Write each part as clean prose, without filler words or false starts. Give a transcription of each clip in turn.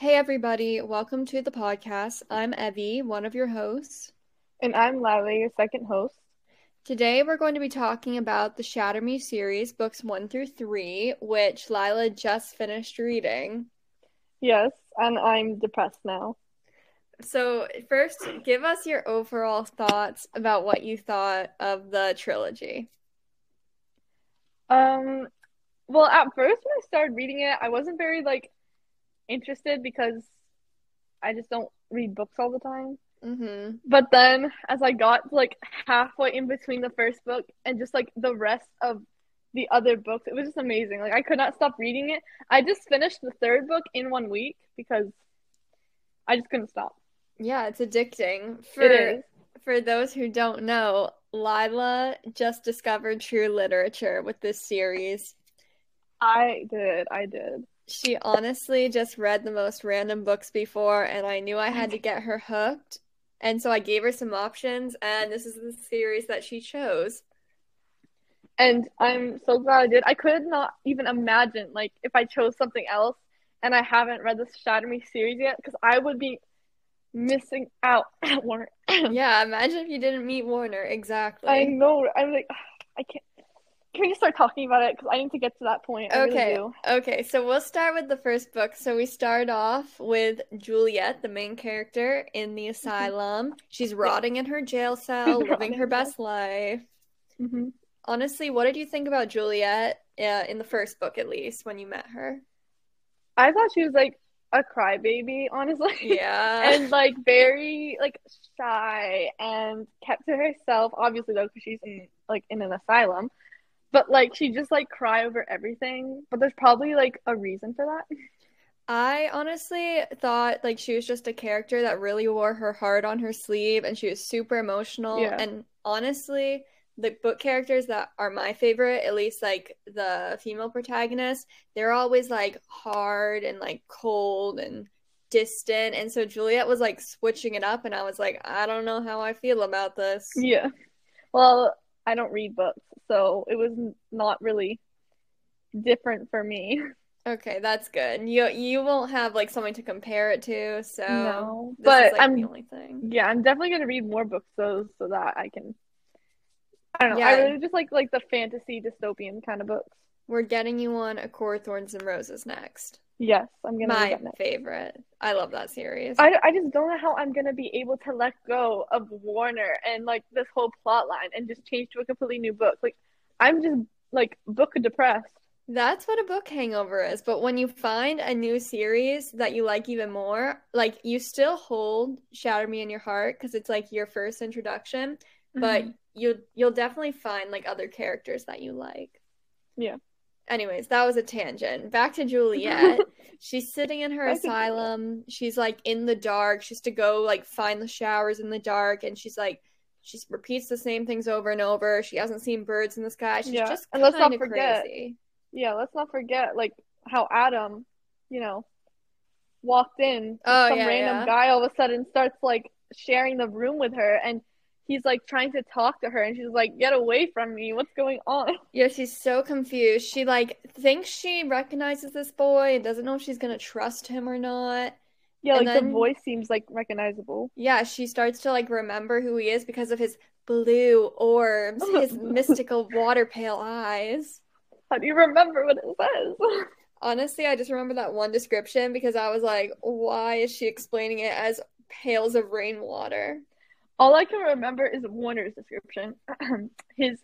Hey everybody, welcome to the podcast. I'm Evie, one of your hosts. And I'm Lila, your second host. Today we're going to be talking about the Shatter Me series, books 1 through 3, which Lila just finished reading. Yes, and I'm depressed now. So first, give us your overall thoughts about what you thought of the trilogy. Well, at first when I started reading it, I wasn't very, interested because I just don't read books all the time. Mm-hmm. But then as I got halfway in between the first book and just the rest of the other books, it was just amazing. I could not stop reading it. I just finished the third book in 1 week because I just couldn't stop. Yeah, it's addicting. For those who don't know, Lila just discovered true literature with this series. I did. She honestly just read the most random books before, and I knew I had to get her hooked. And so I gave her some options, and this is the series that she chose. And I'm so glad I did. I could not even imagine, if I chose something else and I haven't read the Shatter Me series yet, because I would be missing out at Warner. Yeah, imagine if you didn't meet Warner, exactly. I know. I'm I can't. Can we just start talking about it? Because I need to get to that point. Okay, so we'll start with the first book. So we start off with Juliette, the main character, in the asylum. She's rotting in her jail cell, living her best life. Mm-hmm. Honestly, what did you think about Juliette, in the first book, at least, when you met her? I thought she was, a crybaby, honestly. Yeah. And, very, shy and kept to herself, obviously, though, because she's, in an asylum. But, she just, cry over everything. But there's probably, a reason for that. I honestly thought, she was just a character that really wore her heart on her sleeve. And she was super emotional. Yeah. And honestly, the book characters that are my favorite, at least, the female protagonists, they're always, hard and, cold and distant. And so Juliette was, switching it up. And I was like, I don't know how I feel about this. Yeah. Well, I don't read books, so it was not really different for me. Okay, that's good. You won't have something to compare it to, so no. But the only thing. Yeah, I'm definitely gonna read more books though, so that I can. I don't know. Yeah. I really just like the fantasy dystopian kind of books. We're getting you on A Court of Thorns and Roses next. Yes, I'm gonna. My favorite. I love that series. I just don't know how I'm gonna be able to let go of Warner and this whole plot line and just change to a completely new book. I'm just book depressed. That's what a book hangover is. But when you find a new series that you like even more, you still hold Shatter Me in your heart because it's your first introduction. Mm-hmm. But you'll definitely find other characters that you like. Yeah. Anyways, that was a tangent. Back to Juliette. She's sitting in her asylum. She's, in the dark. She has to go, find the showers in the dark. And she's, she repeats the same things over and over. She hasn't seen birds in the sky. She's just kind of crazy. Yeah, let's not forget, how Adam, walked in. Oh, some random guy all of a sudden starts, sharing the room with her. And he's, trying to talk to her, and she's like, get away from me. What's going on? Yeah, she's so confused. She, thinks she recognizes this boy and doesn't know if she's going to trust him or not. Yeah, and then, the voice seems, recognizable. Yeah, she starts to, remember who he is because of his blue orbs, his mystical water pale eyes. How do you remember what it says? Honestly, I just remember that one description because I was like, why is she explaining it as pails of rainwater? All I can remember is Warner's description. His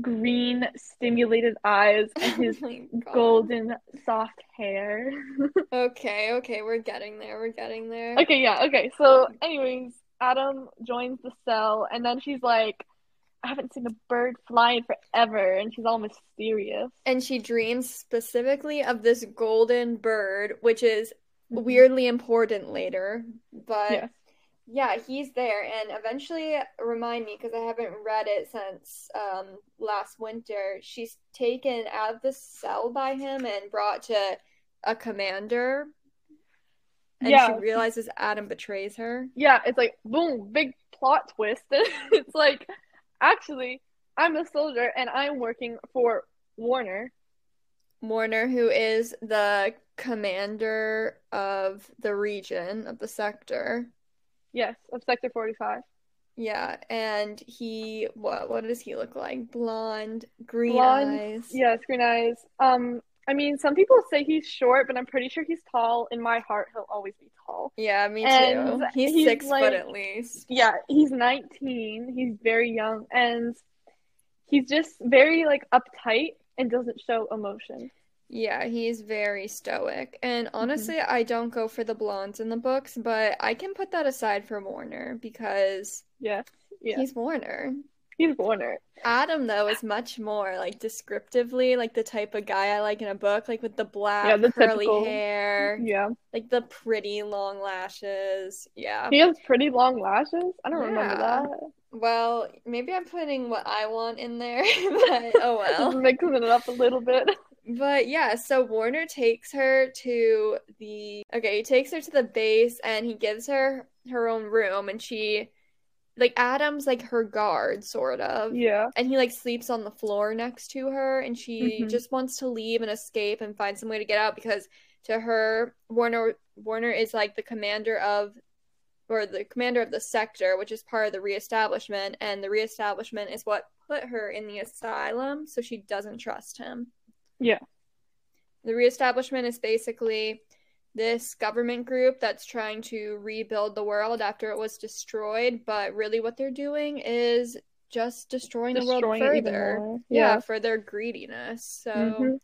green, stimulated eyes and his golden, soft hair. Okay, we're getting there. Okay, so anyways, Adam joins the cell, and then she's like, I haven't seen a bird fly in forever, and she's all mysterious. And she dreams specifically of this golden bird, which is weirdly important later, but... Yeah. Yeah, he's there, and eventually, remind me, because I haven't read it since last winter, she's taken out of the cell by him and brought to a commander, and she realizes Adam betrays her. Yeah, it's boom, big plot twist. It's actually, I'm a soldier, and I'm working for Warner, who is the commander of the region, of the sector. Yes, of Sector 45. Yeah, and he, what does he look like? Blonde, green eyes. Yes, green eyes. I mean, some people say he's short, but I'm pretty sure he's tall. In my heart, he'll always be tall. Yeah, me too. He's 6 foot at least. Yeah, he's 19. He's very young. And he's just very, like, uptight and doesn't show emotion. Yeah, he's very stoic. And honestly, mm-hmm. I don't go for the blondes in the books, but I can put that aside for Warner because he's Warner. He's Warner. Adam, though, is much more, like, descriptively, like, the type of guy I like in a book, like, with the black, the curly hair. Yeah. Like, the pretty long lashes. Yeah. He has pretty long lashes? I don't remember that. Well, maybe I'm putting what I want in there, but oh well. Mixing it up a little bit. But yeah, so Warner takes her to the... Okay, he takes her to the base, and he gives her her own room, and she... Like, Adam's, like, her guard, sort of. Yeah. And he, like, sleeps on the floor next to her, and she just wants to leave and escape and find some way to get out, because to her, Warner is, like, the commander of the sector, which is part of the Reestablishment, and the Reestablishment is what put her in the asylum, so she doesn't trust him. Yeah. The Reestablishment is basically... this government group that's trying to rebuild the world after it was destroyed, but really what they're doing is just destroying the world further. Yeah, for their greediness. So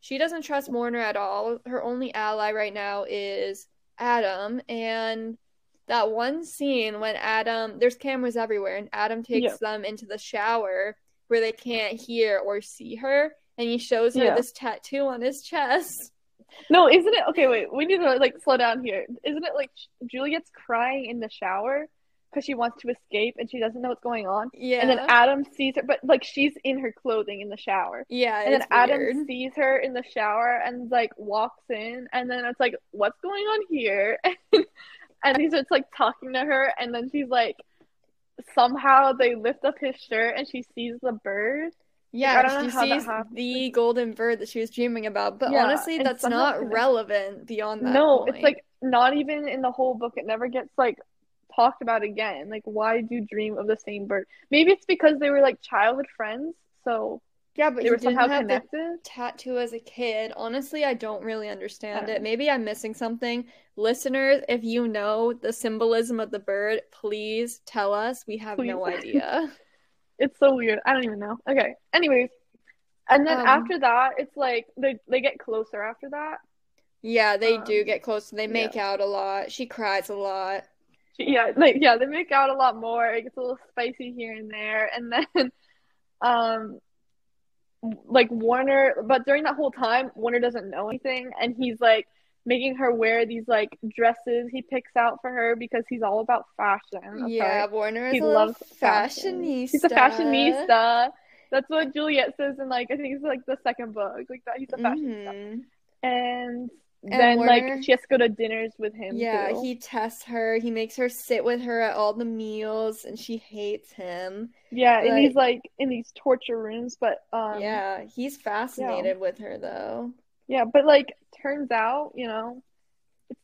she doesn't trust Warner at all. Her only ally right now is Adam, and that one scene when Adam, there's cameras everywhere, and Adam takes them into the shower where they can't hear or see her, and he shows her this tattoo on his chest. No, isn't it? Okay, wait. We need to, like, slow down here. Isn't it, like, Juliet's crying in the shower because she wants to escape and she doesn't know what's going on? Yeah. And then Adam sees her, but, like, she's in her clothing in the shower. Yeah, and then Adam sees her in the shower and, like, walks in, and then it's like, what's going on here? And he starts, like, talking to her, and then she's, like, somehow they lift up his shirt and she sees the bird. Yeah, like, she sees the golden bird that she was dreaming about, but honestly, that's not relevant beyond that point. It's, like, not even in the whole book. It never gets, like, talked about again. Like, why do you dream of the same bird? Maybe it's because they were, like, childhood friends, so but they were somehow connected. The tattoo as a kid. Honestly, I don't really understand it. Maybe I'm missing something. Listeners, if you know the symbolism of the bird, please tell us. We have no idea. It's so weird. I don't even know. Okay. Anyways. And then after that, it's like they get closer after that. Yeah, they do get closer. They make out a lot. She cries a lot. They make out a lot more. It gets a little spicy here and there. And then Warner, but during that whole time, Warner doesn't know anything, and he's like making her wear these, like, dresses he picks out for her because he's all about fashion. Yeah, Warner is loves fashionista. He's a fashionista. That's what Juliette says in, like, I think it's, like, the second book. Like, that he's a fashionista. And then Warner, like, she has to go to dinners with him, too. Yeah, he tests her. He makes her sit with her at all the meals, and she hates him. Yeah, and he's, like, in these torture rooms, but... yeah, he's fascinated with her, though. Yeah, but, like, turns out, you know,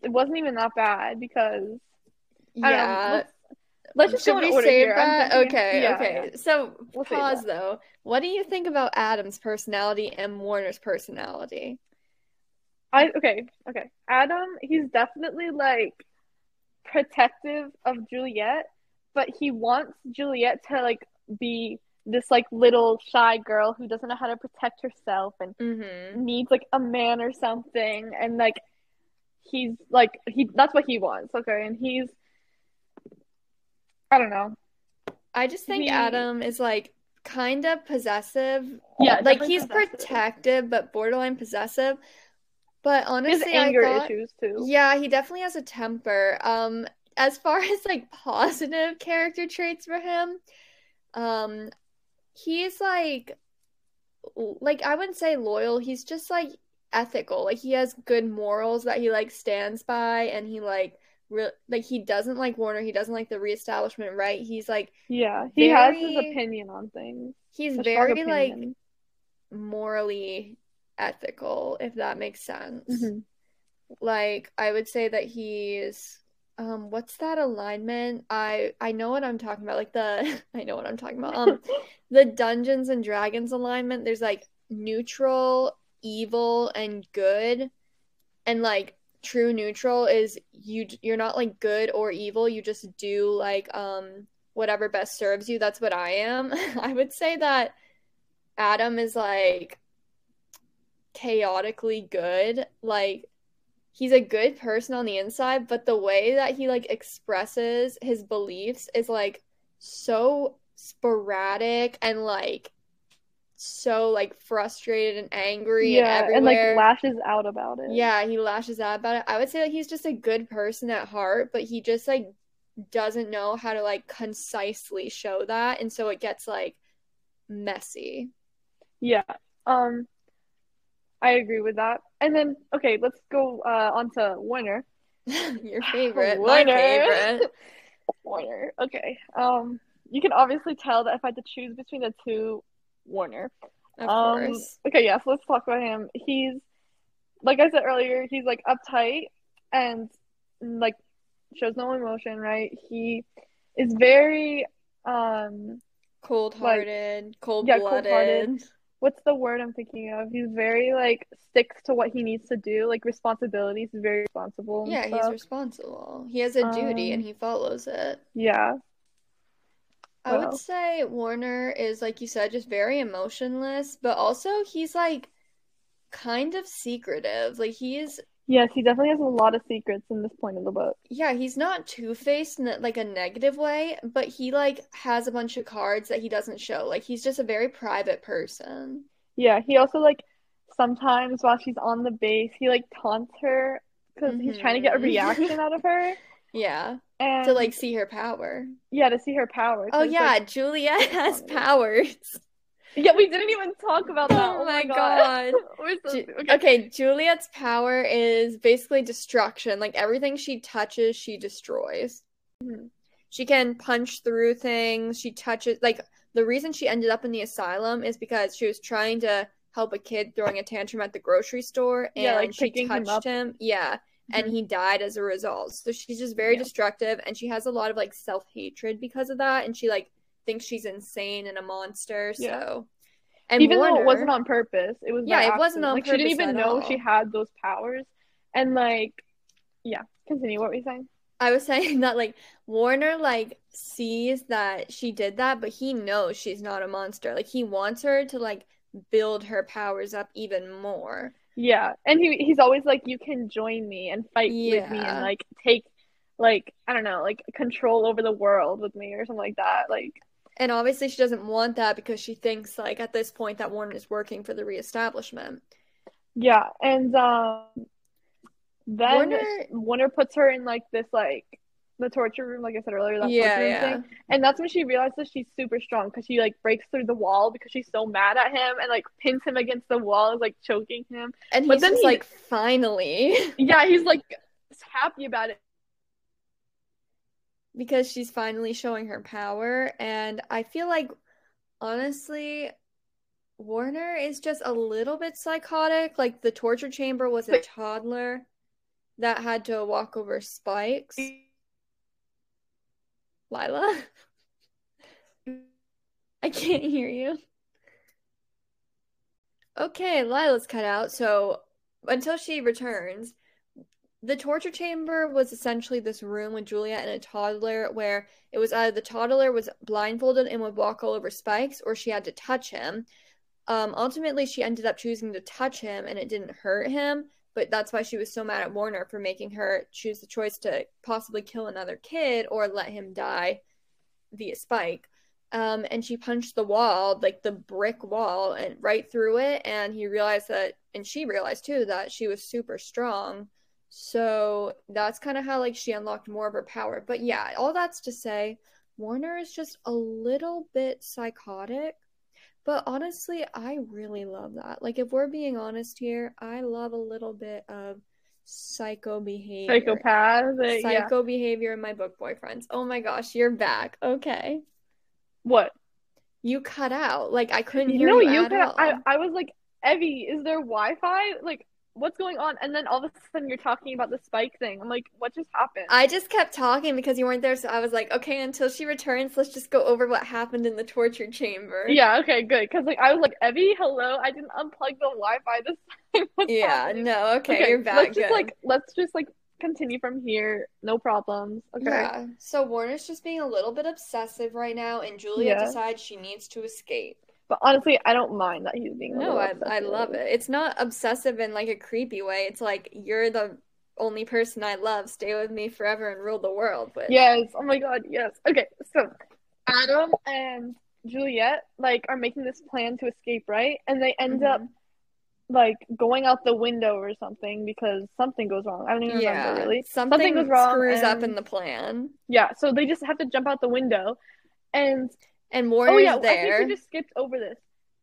it wasn't even that bad because, I don't know, let's just go in order here. Okay. So, pause, though. What do you think about Adam's personality and Warner's personality? Okay. Adam, he's definitely, like, protective of Juliette, but he wants Juliette to, like, be... this, like, little shy girl who doesn't know how to protect herself and needs, like, a man or something, and, like, he's, like, that's what he wants, okay, and he's, I don't know. I just think Adam is, like, kind of possessive. Yeah, like, he's protective, but borderline possessive, but honestly, he has anger issues, too. Yeah, he definitely has a temper. As far as, like, positive character traits for him, he's, like, I wouldn't say loyal. He's just, like, ethical. Like, he has good morals that he, like, stands by, and he, like, he doesn't like Warner. He doesn't like the Reestablishment, right? He's, like... Yeah, he has his opinion on things. He's very, like, morally ethical, if that makes sense. Like, I would say that he's what's that alignment? I know what I'm talking about. Like the I know what I'm talking about. The Dungeons and Dragons alignment. There's like neutral, evil, and good, and like true neutral is you're not like good or evil. You just do like whatever best serves you. That's what I am. I would say that Adam is like chaotically good. Like, he's a good person on the inside, but the way that he like expresses his beliefs is like so sporadic and like so like frustrated and angry and everywhere, and like lashes out about it. Yeah, he lashes out about it. I would say like he's just a good person at heart, but he just like doesn't know how to like concisely show that, and so it gets like messy. Yeah. I agree with that. And then, okay, let's go on to Warner. Your favorite. Warner. My favorite. Warner. Okay. You can obviously tell that if I had to choose between the two, Warner. Of course. Okay, yeah, so let's talk about him. He's, like I said earlier, he's, like, uptight and, like, shows no emotion, right? He is very... cold-hearted, like, cold-blooded. Yeah, cold-hearted. What's the word I'm thinking of? He's very, like, sticks to what he needs to do. Like, responsibilities. He's very responsible. Yeah, he's responsible. He has a duty, and he follows it. Yeah. I would say Warner is, like you said, just very emotionless. But also, he's, like, kind of secretive. Like, he is... Yes, he definitely has a lot of secrets in this point of the book. Yeah, he's not two-faced in, like, a negative way, but he, like, has a bunch of cards that he doesn't show. Like, he's just a very private person. Yeah, he also, like, sometimes while she's on the base, he, like, taunts her because he's trying to get a reaction out of her. Yeah, and to, like, see her power. Yeah, to see her power. Oh, yeah, like, Juliette has powers. Yeah, we didn't even talk about that. Oh my god. Okay, Juliette's power is basically destruction. Like, everything she touches, she destroys. Mm-hmm. She can punch through things. She touches... Like, the reason she ended up in the asylum is because she was trying to help a kid throwing a tantrum at the grocery store. And yeah, like, she touched him. Yeah, mm-hmm. And he died as a result. So she's just very destructive. And she has a lot of, like, self-hatred because of that. And she, like... thinks she's insane and a monster, so... Yeah. And even Warner, though it wasn't on purpose, it was by accident. It wasn't on purpose. She didn't even know she had those powers, and, like... Yeah, continue, what were you saying? I was saying that, like, Warner, like, sees that she did that, but he knows she's not a monster. Like, he wants her to, like, build her powers up even more. Yeah, and he's always like, you can join me and fight with me and, like, take, like, I don't know, like, control over the world with me or something like that, like... And obviously she doesn't want that because she thinks, like, at this point that Warren is working for the Reestablishment. Yeah, and then Warner puts her in, like, this, like, the torture room, like I said earlier, that torture room thing. And that's when she realizes she's super strong because she, like, breaks through the wall because she's so mad at him and, like, pins him against the wall, is, like, choking him. And he's just, like, finally. Yeah, he's, like, happy about it. Because she's finally showing her power, and I feel like, honestly, Warner is just a little bit psychotic. Like, the torture chamber was a toddler that had to walk over spikes. Lila? I can't hear you. Okay, Lila's cut out, so until she returns... The torture chamber was essentially this room with Juliette and a toddler where it was either the toddler was blindfolded and would walk all over spikes, or she had to touch him. Ultimately, she ended up choosing to touch him, and it didn't hurt him, but that's why she was so mad at Warner for making her choose the choice to possibly kill another kid or let him die via spike. And she punched the wall, like the brick wall, and right through it, and he realized that, and she realized too, that she was super strong. So that's kind of how, like, she unlocked more of her power. But yeah, all that's to say, Warner is just a little bit psychotic. But honestly, I really love that. Like, if we're being honest here, I love a little bit of psycho behavior. Psychopathic, psycho behavior in my book boyfriends. Oh my gosh, you're back. Okay. What? You cut out. Like, I couldn't hear you at all. I was like, Evie, is there Wi-Fi? Like, what's going on? And then all of a sudden you're talking about the spike thing. I'm like, what just happened? I just kept talking because you weren't there, so I was like, okay, until she returns, let's just go over what happened in the torture chamber. Yeah, okay, good. Because like I was like, Evie, hello, I didn't unplug the Wi-Fi this time. What's happening? No, okay, you're back. Let's just continue from here, no problems. Okay. Yeah. So Warner's just being a little bit obsessive right now, and Juliette decides she needs to escape. But honestly, I don't mind that he's being I love it. It's not obsessive in, like, a creepy way. It's like, you're the only person I love. Stay with me forever and rule the world. But... Yes. Oh, my God. Yes. Okay. So, Adam and Juliette, like, are making this plan to escape, right? And they end up, like, going out the window or something because something goes wrong. I don't even remember, really. Something goes wrong. Screws up in the plan. Yeah. So, they just have to jump out the window. And Warner's there. I think we just skipped over this.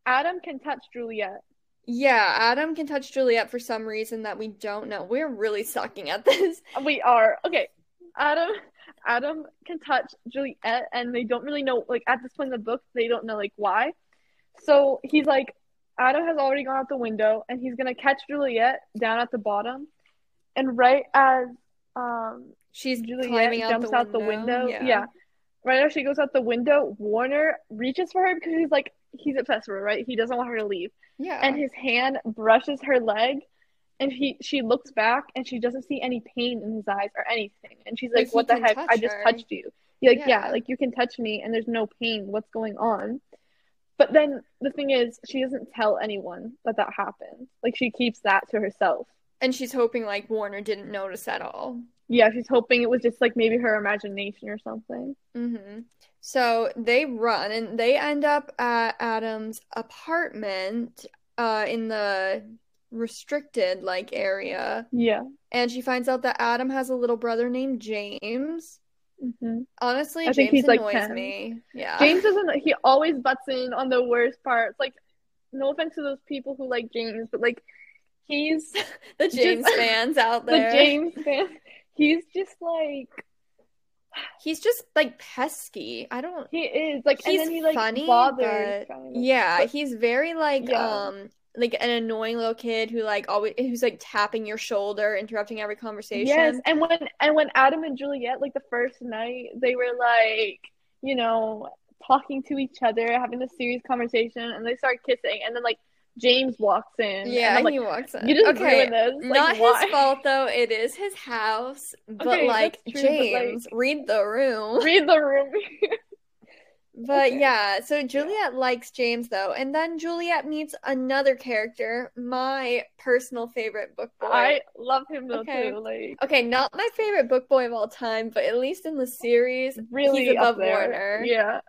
Adam can touch Juliette. Yeah, Adam can touch Juliette for some reason that we don't know. We're really sucking at this. We are. Okay. Adam can touch Juliette, and they don't really know, like, at this point in the book, they don't know, like, why. So he's like, Adam has already gone out the window, and he's going to catch Juliette down at the bottom. And right as Juliette jumps out the window. Yeah. Right now she goes out the window, Warner reaches for her because he's like, he's obsessed with her, right? He doesn't want her to leave. Yeah. And his hand brushes her leg, and she looks back, and she doesn't see any pain in his eyes or anything. And she's like, what the heck? I just touched you. He's like, yeah, like, you can touch me, and there's no pain. What's going on? But then the thing is, she doesn't tell anyone that happened. Like, she keeps that to herself. And she's hoping, like, Warner didn't notice at all. Yeah, she's hoping it was just, like, maybe her imagination or something. Mm-hmm. So they run, and they end up at Adam's apartment in the restricted, like, area. Yeah. And she finds out that Adam has a little brother named James. Mm-hmm. Honestly, I think James annoys me. Yeah. James doesn't – he always butts in on the worst parts. Like, no offense to those people who like James, but, like, he's – the James fans out there. The James fans. He's just, like, pesky. He is. Like, he's and then he, like, funny, bothers. But he's very, like, like, an annoying little kid who, like, always, who's, like, tapping your shoulder, interrupting every conversation. Yes, and when Adam and Juliette, like, the first night, they were, like, you know, talking to each other, having a serious conversation, and they start kissing, and then, like, James walks in. Yeah, like, he walks in. You didn't ruin this. Like, not why? His fault, though. It is his house. But, okay, like, true, James, but, like, read the room. Read the room. But, yeah. So, Juliette likes James, though. And then Juliette meets another character, my personal favorite book boy. I love him, though, too. Like... Okay, not my favorite book boy of all time, but at least in the series, really he's above Warner. Yeah.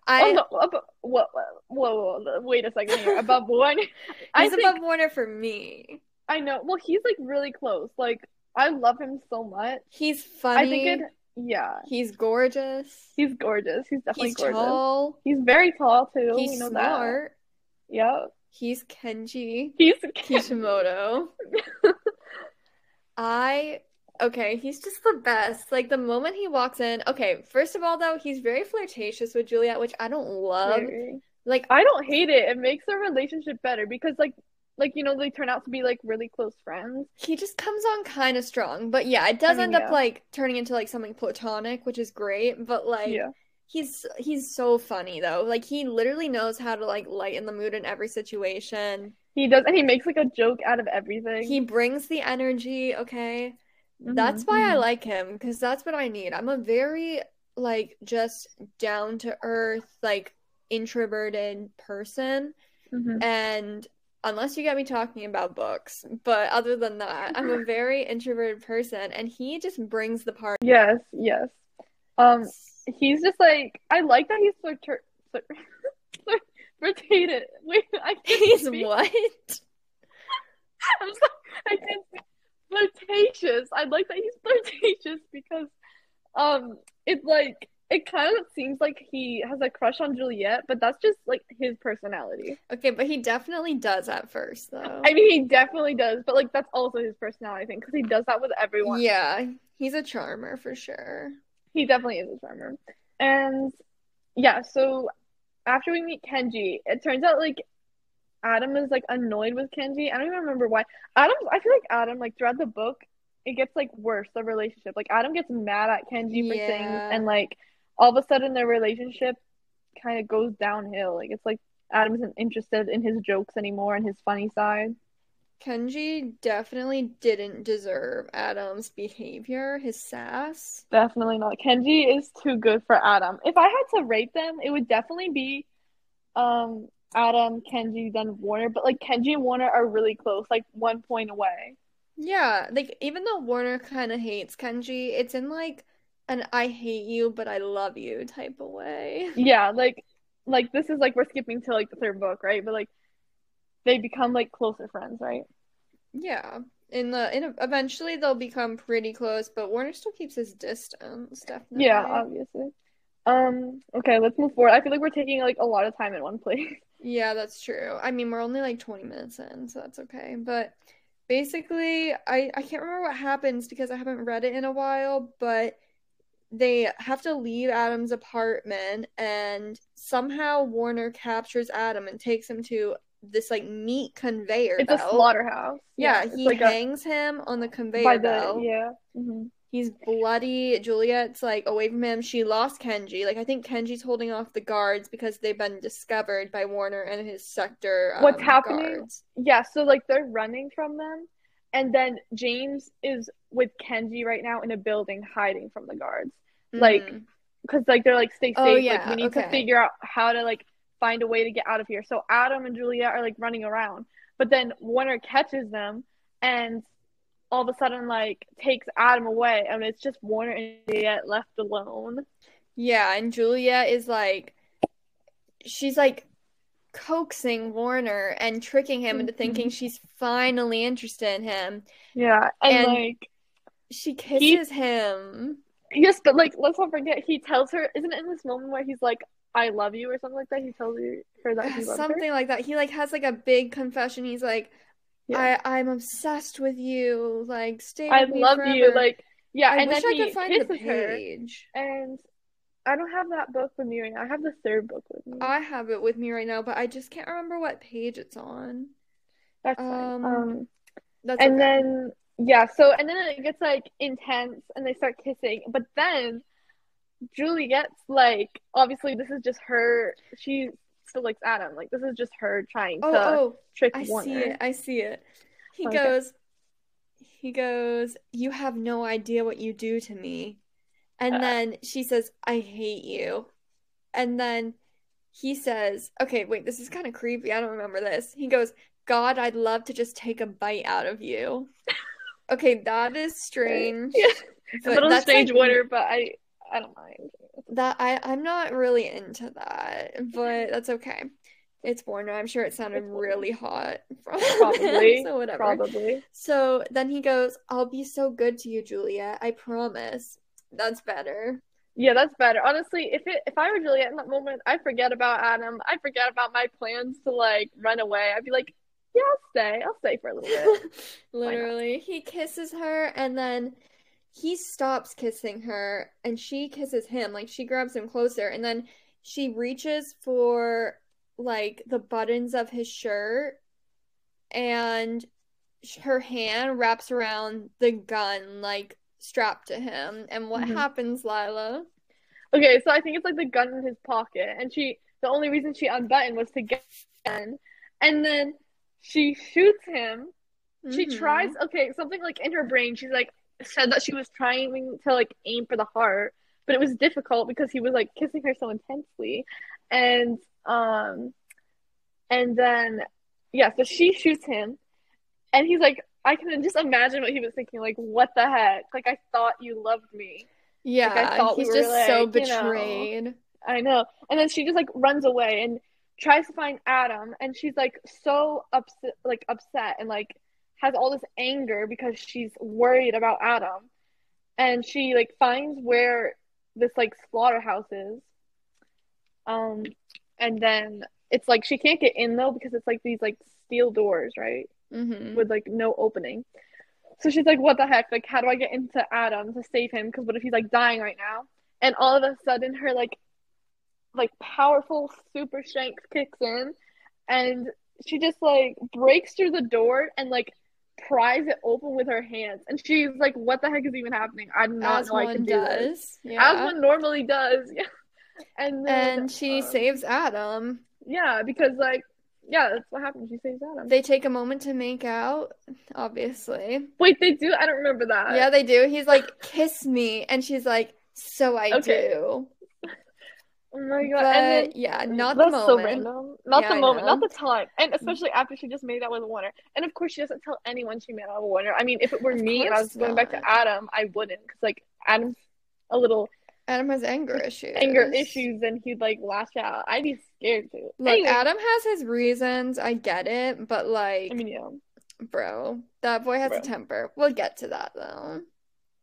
Whoa, wait a second here. Above Warner? He's above Warner for me. I know. Well, he's, like, really close. Like, I love him so much. He's funny. He's gorgeous. He's definitely gorgeous. He's tall. He's very tall, too. He's smart. Yeah. He's Kenji. He's Kishimoto. He's just the best. Like, the moment he walks in... Okay, first of all, though, he's very flirtatious with Juliette, which I don't love. Very. Like, I don't hate it. It makes their relationship better because, like, you know, they turn out to be, like, really close friends. He just comes on kind of strong. But, yeah, it does end up, like, turning into, like, something platonic, which is great. But, like, he's so funny, though. Like, he literally knows how to, like, lighten the mood in every situation. He does. And he makes, like, a joke out of everything. He brings the energy, okay? Mm-hmm. That's why I like him, because that's what I need. I'm a very, like, just down-to-earth, like, introverted person. Mm-hmm. And... Unless you get me talking about books. But other than that, I'm a very introverted person, and he just brings the party. Yes, yes. He's just like, I like that he's flirtatious. Wait, I can't He's speak. What? I'm sorry, I can't speak. Flirtatious. I like that he's flirtatious because it's like, it kind of seems like he has a crush on Juliette, but that's just, like, his personality. Okay, but he definitely does at first, though. I mean, he definitely does, but, like, that's also his personality thing, because he does that with everyone. Yeah, he's a charmer, for sure. He definitely is a charmer. And, yeah, so, after we meet Kenji, it turns out, like, Adam is, like, annoyed with Kenji. I don't even remember why. I feel like Adam, like, throughout the book, it gets, like, worse, the relationship. Like, Adam gets mad at Kenji for things, and, like, all of a sudden their relationship kind of goes downhill. Like, it's like Adam isn't interested in his jokes anymore and his funny side. Kenji definitely didn't deserve Adam's behavior, his sass. Definitely not. Kenji is too good for Adam. If I had to rate them, it would definitely be Adam, Kenji, then Warner. But, like, Kenji and Warner are really close, like, 1 point away. Yeah, like, even though Warner kind of hates Kenji, it's in, like, an I hate you but I love you type of way. Yeah, like, this is, like, we're skipping to, like, the third book, right? But, like, they become, like, closer friends, right? Yeah. Eventually they'll become pretty close, but Warner still keeps his distance, definitely. Yeah, obviously. Okay, let's move forward. I feel like we're taking, like, a lot of time in one place. Yeah, that's true. I mean, we're only, like, 20 minutes in, so that's okay. But basically, I can't remember what happens because I haven't read it in a while, but they have to leave Adam's apartment, and somehow Warner captures Adam and takes him to this, like, meat conveyor belt. It's a slaughterhouse. Yeah, he hangs him on the conveyor belt. Yeah. Mm-hmm. He's bloody. Juliet's, like, away from him. She lost Kenji. Like, I think Kenji's holding off the guards because they've been discovered by Warner and his sector what's happening? Guards. Yeah, so, like, they're running from them, and then James is with Kenji right now in a building hiding from the guards. Mm-hmm. Like, because, like, they're, like, stay safe. Oh, yeah, like, we need to figure out how to, like, find a way to get out of here. So Adam and Juliet are, like, running around, but then Warner catches them and all of a sudden, like, takes Adam away, and it's just Warner and Juliet left alone. Yeah, and Juliet is, like, she's, like, coaxing Warner and tricking him into thinking she's finally interested in him. Yeah, and like, she kisses him. Yes, but, like, let's not forget, he tells her, isn't it in this moment where he's like, I love you or something like that? He tells her that he loves her? Something like that. He, like, has, like, a big confession. He's like, yeah. I'm obsessed with you. Like, stay with me forever. I love you. Like, yeah. I wish I could find the page. And I don't have that book with me right now. I have the third book with me. I have it with me right now, but I just can't remember what page it's on. That's fine. That's and okay. Then, yeah. So, and then it gets, like, intense, and they start kissing. But then Juliet's, like, obviously this is just her, she still likes Adam, like, this is just her trying to trick Warner. I see it. He goes, you have no idea what you do to me. And then she says, I hate you. And then he says, okay, wait, this is kind of creepy, I don't remember this. He goes, God, I'd love to just take a bite out of you. Okay, that is strange. Yeah. A little strange, like, Warner, but I don't mind. That I'm not really into that, but that's okay. It's Warner. I'm sure it sounded really hot. Probably. So whatever. Probably. So then he goes, I'll be so good to you, Juliet. I promise. That's better. Yeah, that's better. Honestly, if I were Juliet in that moment, I'd forget about Adam. I'd forget about my plans to, like, run away. I'd be like, yeah, I'll stay for a little bit. Literally. He kisses her, and then he stops kissing her, and she kisses him. Like, she grabs him closer, and then she reaches for, like, the buttons of his shirt, and her hand wraps around the gun, like, strapped to him. And what happens, Lila? Okay, so I think it's, like, the gun in his pocket, and the only reason she unbuttoned was to get the gun, and then she shoots him. She tries, something, like, in her brain, she's, like, said that she was trying to, like, aim for the heart, but it was difficult because he was, like, kissing her so intensely, and then, yeah, so she shoots him, and he's like, I can just imagine what he was thinking, like, what the heck, like, I thought you loved me. Yeah, like, I thought he's just, like, so betrayed. You know, I know. And then she just, like, runs away and tries to find Adam, and she's, like, so upset and, like, has all this anger because she's worried about Adam. And she, like, finds where this, like, slaughterhouse is. And then it's, like, she can't get in, though, because it's, like, these, like, steel doors, right? Mm-hmm. With, like, no opening. So she's, like, what the heck? Like, how do I get into Adam to save him? Because what if he's, like, dying right now? And all of a sudden her, like, powerful super strength kicks in. And she just, like, breaks through the door and, like, pries it open with her hands. And she's like, what the heck is even happening? I do not know I can do this. Yeah. As one normally does. Yeah. And then she saves Adam. Yeah, because, like, yeah, that's what happened. She saves Adam. They take a moment to make out, obviously. Wait, they do? I don't remember that. Yeah, they do. He's like, kiss me. And she's like, so I do. Oh my god. But, and then, yeah, not the moment. That's so random. Not the moment, not the time. And especially after she just made out with Warner. And of course, she doesn't tell anyone she made out with Warner. I mean, if it were me and I was going back to Adam, I wouldn't. Because, like, Adam's a little... Adam has anger issues. Anger issues, and he'd, like, lash out. I'd be scared, too. Like, anyway. Adam has his reasons. I get it. But, like... I mean, yeah. Bro. That boy has a temper. We'll get to that, though.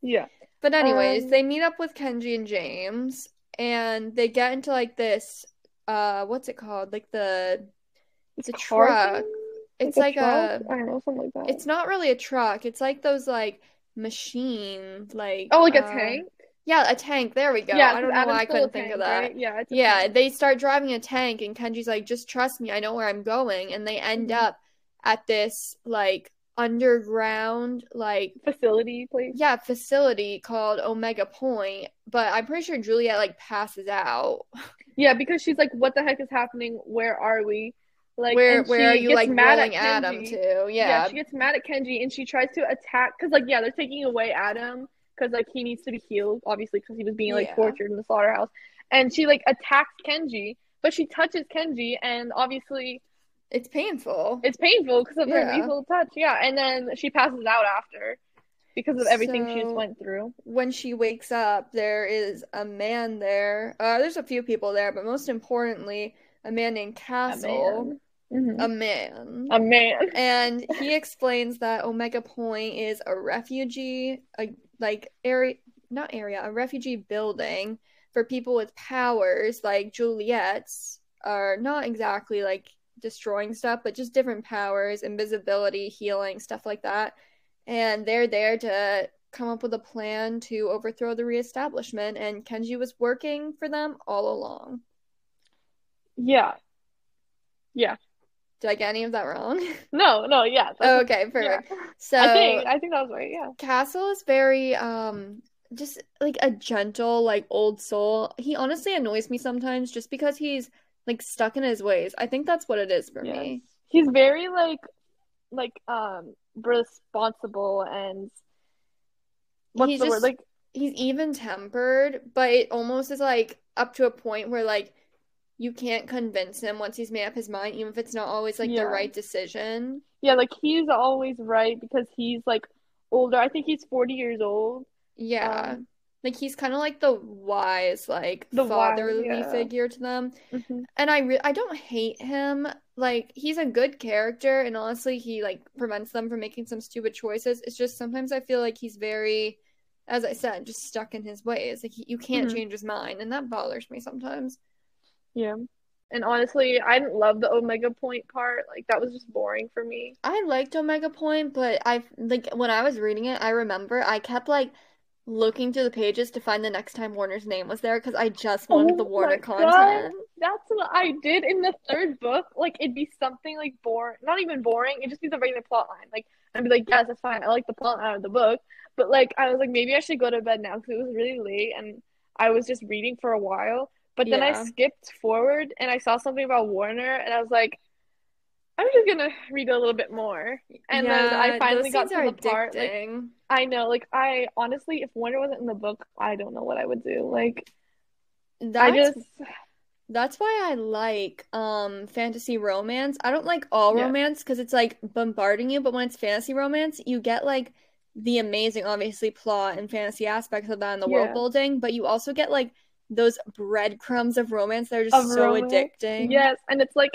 Yeah. But anyways, they meet up with Kenji and James, and they get into, like, this... what's it called? Like, the... It's a truck. Thing? It's, like, a... I don't know, something like that. It's not really a truck. It's, like, those, like, machines, like... Oh, like a tank? Yeah, a tank. There we go. Yeah, I don't know why I couldn't think of that. Right? Yeah, they start driving a tank, and Kenji's like, just trust me, I know where I'm going. And they end up at this, like, underground, like... Facility place? Yeah, facility called Omega Point. But I'm pretty sure Juliette, like, passes out. Yeah, because she's like, what the heck is happening? Where are we? Like, where are you, like, rolling Adam to? Yeah, she gets mad at Kenji, and she tries to attack... Because, like, yeah, they're taking away Adam... Because, like, he needs to be healed, obviously, because he was being, like, tortured in the slaughterhouse. And she, like, attacks Kenji, but she touches Kenji, and obviously... It's painful. It's painful because of her lethal touch, And then she passes out after because of everything she just went through. When she wakes up, there is a man there. There's a few people there, but most importantly, a man named Castle. A man. And he explains that Omega Point is a refugee... a refugee building for people with powers, like Juliette's, are not exactly, like, destroying stuff, but just different powers, invisibility, healing, stuff like that. And they're there to come up with a plan to overthrow the Reestablishment, and Kenji was working for them all along. Yeah. Yeah. Did I get any of that wrong? No, yeah. Okay, perfect. Yeah. So I think that was right, yeah. Castle is very, just, like, a gentle, like, old soul. He honestly annoys me sometimes just because he's, like, stuck in his ways. I think that's what it is for me. He's very, like, responsible and, what's the word? Like, he's even-tempered, but it almost is, like, up to a point where, like, you can't convince him once he's made up his mind, even if it's not always, like, the right decision. Yeah, like, he's always right because he's, like, older. I think he's 40 years old. Yeah. Like, he's kind of, like, the wise, like, the fatherly figure to them. Mm-hmm. And I don't hate him. Like, he's a good character, and honestly, he, like, prevents them from making some stupid choices. It's just sometimes I feel like he's very, as I said, just stuck in his ways. Like, you can't change his mind, and that bothers me sometimes. Yeah. And honestly, I didn't love the Omega Point part. Like, that was just boring for me. I liked Omega Point, but when I was reading it, I remember I kept, like, looking through the pages to find the next time Warner's name was there, because I just wanted the Warner content. God. That's what I did in the third book. Like, it'd be something, like, boring. Not even boring. It'd just be the regular plot line. Like, I'd be like, yes, that's fine. I like the plot line of the book. But, like, I was like, maybe I should go to bed now, because it was really late, and I was just reading for a while. But then I skipped forward, and I saw something about Warner, and I was like, I'm just going to read a little bit more. And then I finally got to the part. Like, I know. Like, I honestly, if Warner wasn't in the book, I don't know what I would do. Like, that's why I like fantasy romance. I don't like all romance, because it's, like, bombarding you. But when it's fantasy romance, you get, like, the amazing, obviously, plot and fantasy aspects of that in the world building. But you also get, like, those breadcrumbs of romance that are just addicting. Yes, and it's like...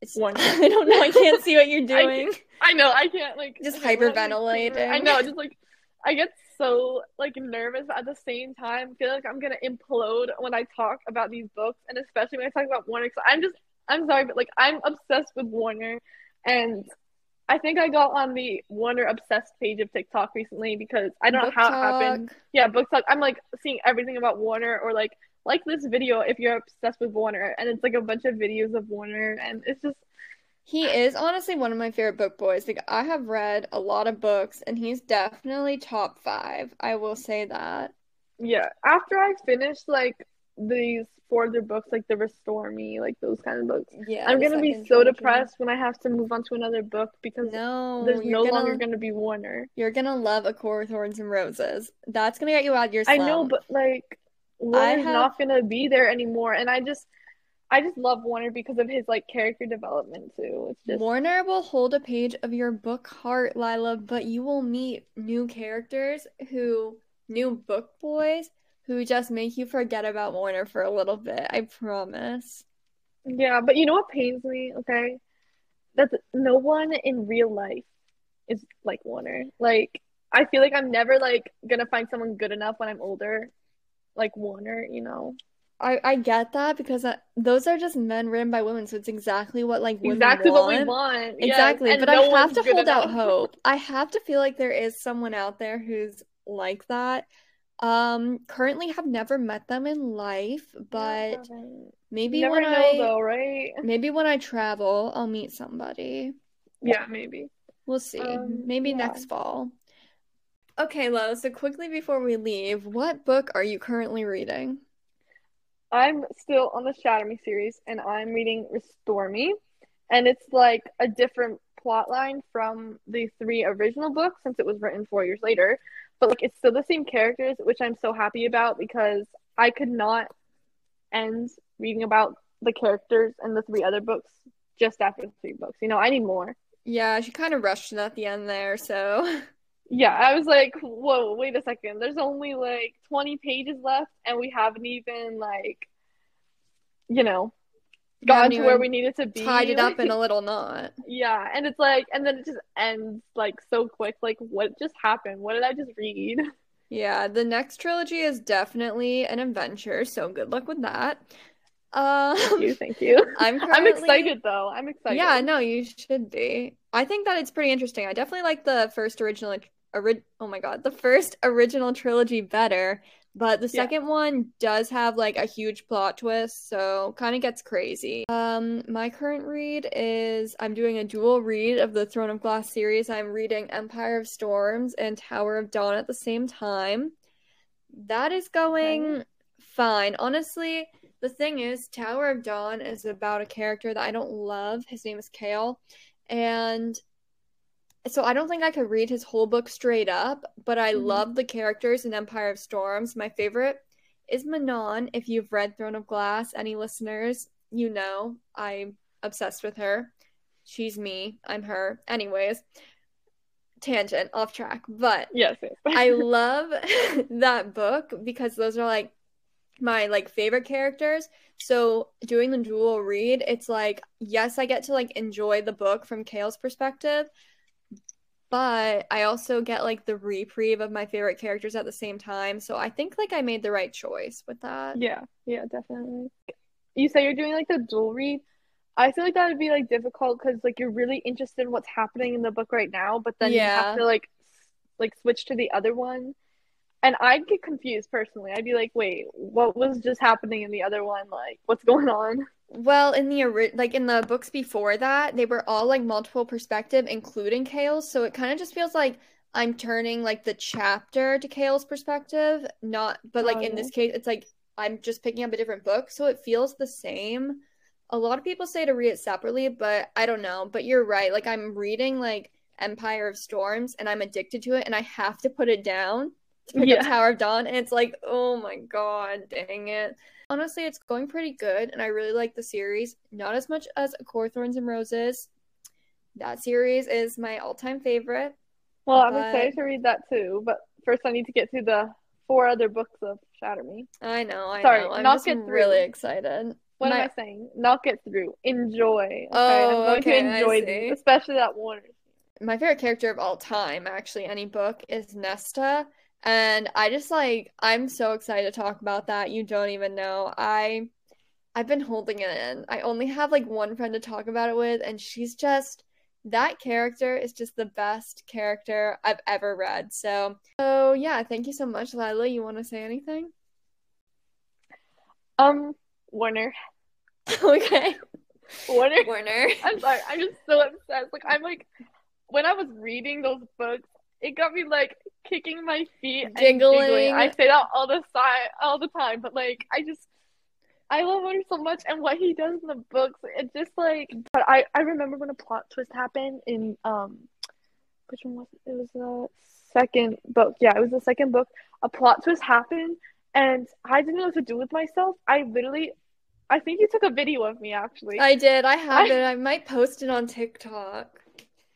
It's one. I don't know, I can't see what you're doing. I know, I can't, like... Just hyperventilating. I know, just, like, I get so, like, nervous at the same time. I feel like I'm gonna implode when I talk about these books, and especially when I talk about Warner, because I'm sorry, but, like, I'm obsessed with Warner, and I think I got on the Warner Obsessed page of TikTok recently because I don't know how it happened. Yeah, Book Talk. I'm, like, seeing everything about Warner or, like, like this video if you're obsessed with Warner, and it's like a bunch of videos of Warner, and it's just, he is honestly one of my favorite book boys. Like, I have read a lot of books, and he's definitely top 5. I will say that. Yeah. After I finish, like, these 4 of their books, like the Restore Me, like, those kind of books, yeah, I'm going to be so depressed when I have to move on to another book, because there's no longer going to be Warner. You're going to love A Court of Thorns and Roses. That's going to get you out of your slump. I know, but, like, Warner's not going to be there anymore, and I just love Warner because of his, like, character development, too. It's just... Warner will hold a page of your book heart, Lila, but you will meet new characters new book boys, who just make you forget about Warner for a little bit. I promise. Yeah, but you know what pains me, okay? That no one in real life is like Warner. Like, I feel like I'm never, like, gonna find someone good enough when I'm older, like Warner, you know? I get that, because those are just men written by women, so it's exactly what, like, women want. What we want. Exactly, yes, but no, I have to hold out hope. I have to feel like there is someone out there who's like that. Currently have never met them in life, but maybe when maybe when I travel, I'll meet somebody. Yeah, maybe. We'll see. Maybe next fall. Okay, Lo, so quickly before we leave, what book are you currently reading? I'm still on the Shatter Me series, and I'm reading Restore Me, and it's like a different plotline from the 3 original books, since it was written 4 years later, but like it's still the same characters, which I'm so happy about, because I could not end reading about the characters in the 3 other books just after the 3 books, you know? I need more. Yeah, she kind of rushed it at the end there, so... Yeah, I was like, whoa, wait a second. There's only, like, 20 pages left, and we haven't even, like, you know, gotten to where we needed to be. Tied it up in a little knot. Yeah, and it's like, and then it just ends, like, so quick. Like, what just happened? What did I just read? Yeah, the next trilogy is definitely an adventure, so good luck with that. Thank you. I'm excited, though. I'm excited. Yeah, no, you should be. I think that it's pretty interesting. I definitely like the first original trilogy better, but the second one does have, like, a huge plot twist, so kind of gets crazy. My current read is, I'm doing a dual read of the Throne of Glass series. I'm reading Empire of Storms and Tower of Dawn at the same time. That is going fine. Honestly, the thing is, Tower of Dawn is about a character that I don't love. His name is Chaol, and so I don't think I could read his whole book straight up, but I love the characters in Empire of Storms. My favorite is Manon. If you've read Throne of Glass, any listeners, you know I'm obsessed with her. She's me. I'm her. Anyways, tangent, off track. But yes. I love that book because those are, like, my, like, favorite characters. So doing the dual read, it's like, yes, I get to, like, enjoy the book from Chaol's perspective, but I also get, like, the reprieve of my favorite characters at the same time. So I think, like, I made the right choice with that. Yeah, definitely. You say you're doing, like, the dual read. I feel like that would be, like, difficult because, like, you're really interested in what's happening in the book right now, but then you have to, like switch to the other one. And I'd get confused, personally. I'd be like, wait, what was just happening in the other one? Like, what's going on? Well, in the books before that, they were all, like, multiple perspective, including Chaol's. So it kind of just feels like I'm turning, like, the chapter to Chaol's perspective. In this case, it's like I'm just picking up a different book. So it feels the same. A lot of people say to read it separately, but I don't know. But you're right. Like, I'm reading, like, Empire of Storms, and I'm addicted to it, and I have to put it down to pick up Tower of Dawn, and it's like, oh my god, dang it. Honestly, it's going pretty good, and I really like the series. Not as much as A Court of Thorns and Roses. That series is my all-time favorite. Well, I'm excited to read that too, but first I need to get to the 4 other books of Shatter Me. I know. I'm just really excited. What am I saying? Knock it through. Enjoy. Okay? I'm going to enjoy these, especially that one. My favorite character of all time, actually, any book, is Nesta. And I just, like, I'm so excited to talk about that. You don't even know. I've been holding it in. I only have, like, one friend to talk about it with, and she's just, that character is just the best character I've ever read. So yeah, thank you so much, Lila. You want to say anything? Warner. Okay. Warner. I'm sorry. I'm just so obsessed. Like, I'm like, when I was reading those books, it got me like kicking my feet, jiggling. I say that all the time, but like I love Warner so much, and what he does in the books, it's just like. But I remember when a plot twist happened in which one was it? It was the second book. Yeah, it was the second book. A plot twist happened, and I didn't know what to do with myself. I think you took a video of me actually. I did. I have it. I might post it on TikTok.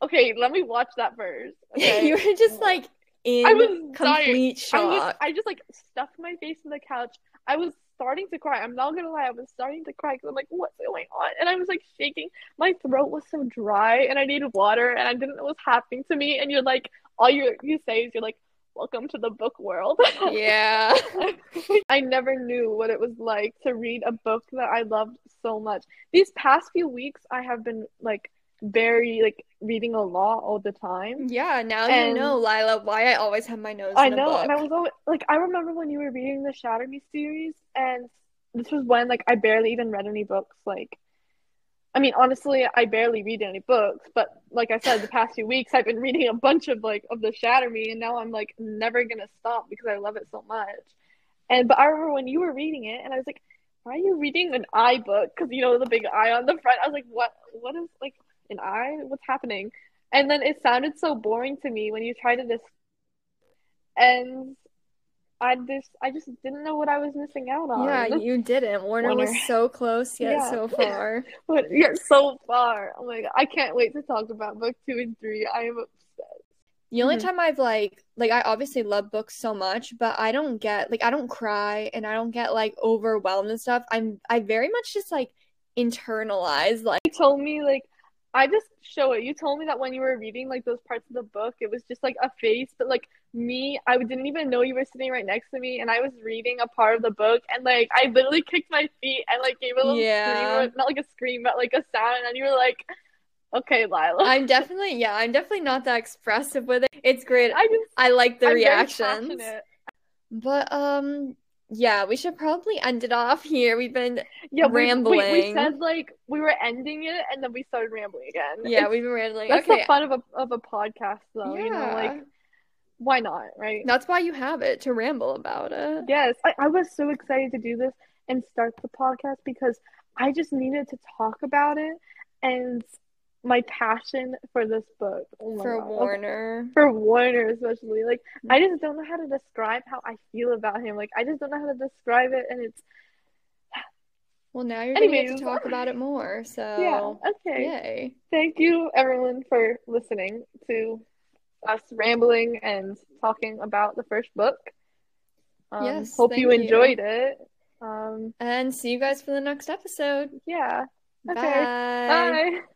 Okay, let me watch that first. Okay? You were just like in complete shock. I just like stuffed my face in the couch. I was starting to cry. I'm not gonna lie. I was starting to cry because I'm like, what's going on? And I was like shaking. My throat was so dry, and I needed water, and I didn't know what was happening to me. And you're like, all you say is you're like, welcome to the book world. Yeah. I never knew what it was like to read a book that I loved so much. These past few weeks, I have been like very like reading a lot all the time. Yeah, now and you know, Lila, why I always have my nose in a book. And I was always like, I remember when you were reading the Shatter Me series, and this was when like I barely even read any books. Like, I mean, honestly, I barely read any books, but like I said, the past few weeks I've been reading a bunch of the Shatter Me, and now I'm like never gonna stop because I love it so much. But I remember when you were reading it, and I was like, why are you reading an eye book? Because you know, the big eye on the front. I was like, what is like an eye? What's happening? And then it sounded so boring to me when you tried to describe it, and I just didn't know what I was missing out on. Yeah, you didn't. Warner was so close, yet so far. But yet so far. Oh my God. I can't wait to talk about book 2 and 3. I am obsessed. The only time I've like I obviously love books so much, but I don't get like I don't cry and I don't get like overwhelmed and stuff. I very much just like internalize like. You told me like I just show it. You told me that when you were reading, like, those parts of the book, it was just, like, a face. But, like, me, I didn't even know you were sitting right next to me, and I was reading a part of the book, and, like, I literally kicked my feet and, like, gave a little scream. Not, like, a scream, but, like, a sound. And you were like, okay, Lila. I'm definitely not that expressive with it. It's great. I like the reactions. But, yeah, we should probably end it off here. We've been rambling. We said, like, we were ending it, and then we started rambling again. Yeah, we've been rambling. That's the fun of a podcast, though. Yeah. You know, like, why not, right? That's why you have it, to ramble about it. Yes, I was so excited to do this and start the podcast because I just needed to talk about it and my passion for this book. Oh my God. Warner. For Warner, especially. Like, I just don't know how to describe how I feel about him. Like, I just don't know how to describe it, and it's... Well, now you're going to talk about it more, so... Yeah, okay. Yay. Thank you, everyone, for listening to us rambling and talking about the first book. Yes, hope you enjoyed it. And see you guys for the next episode. Yeah. Okay. Bye.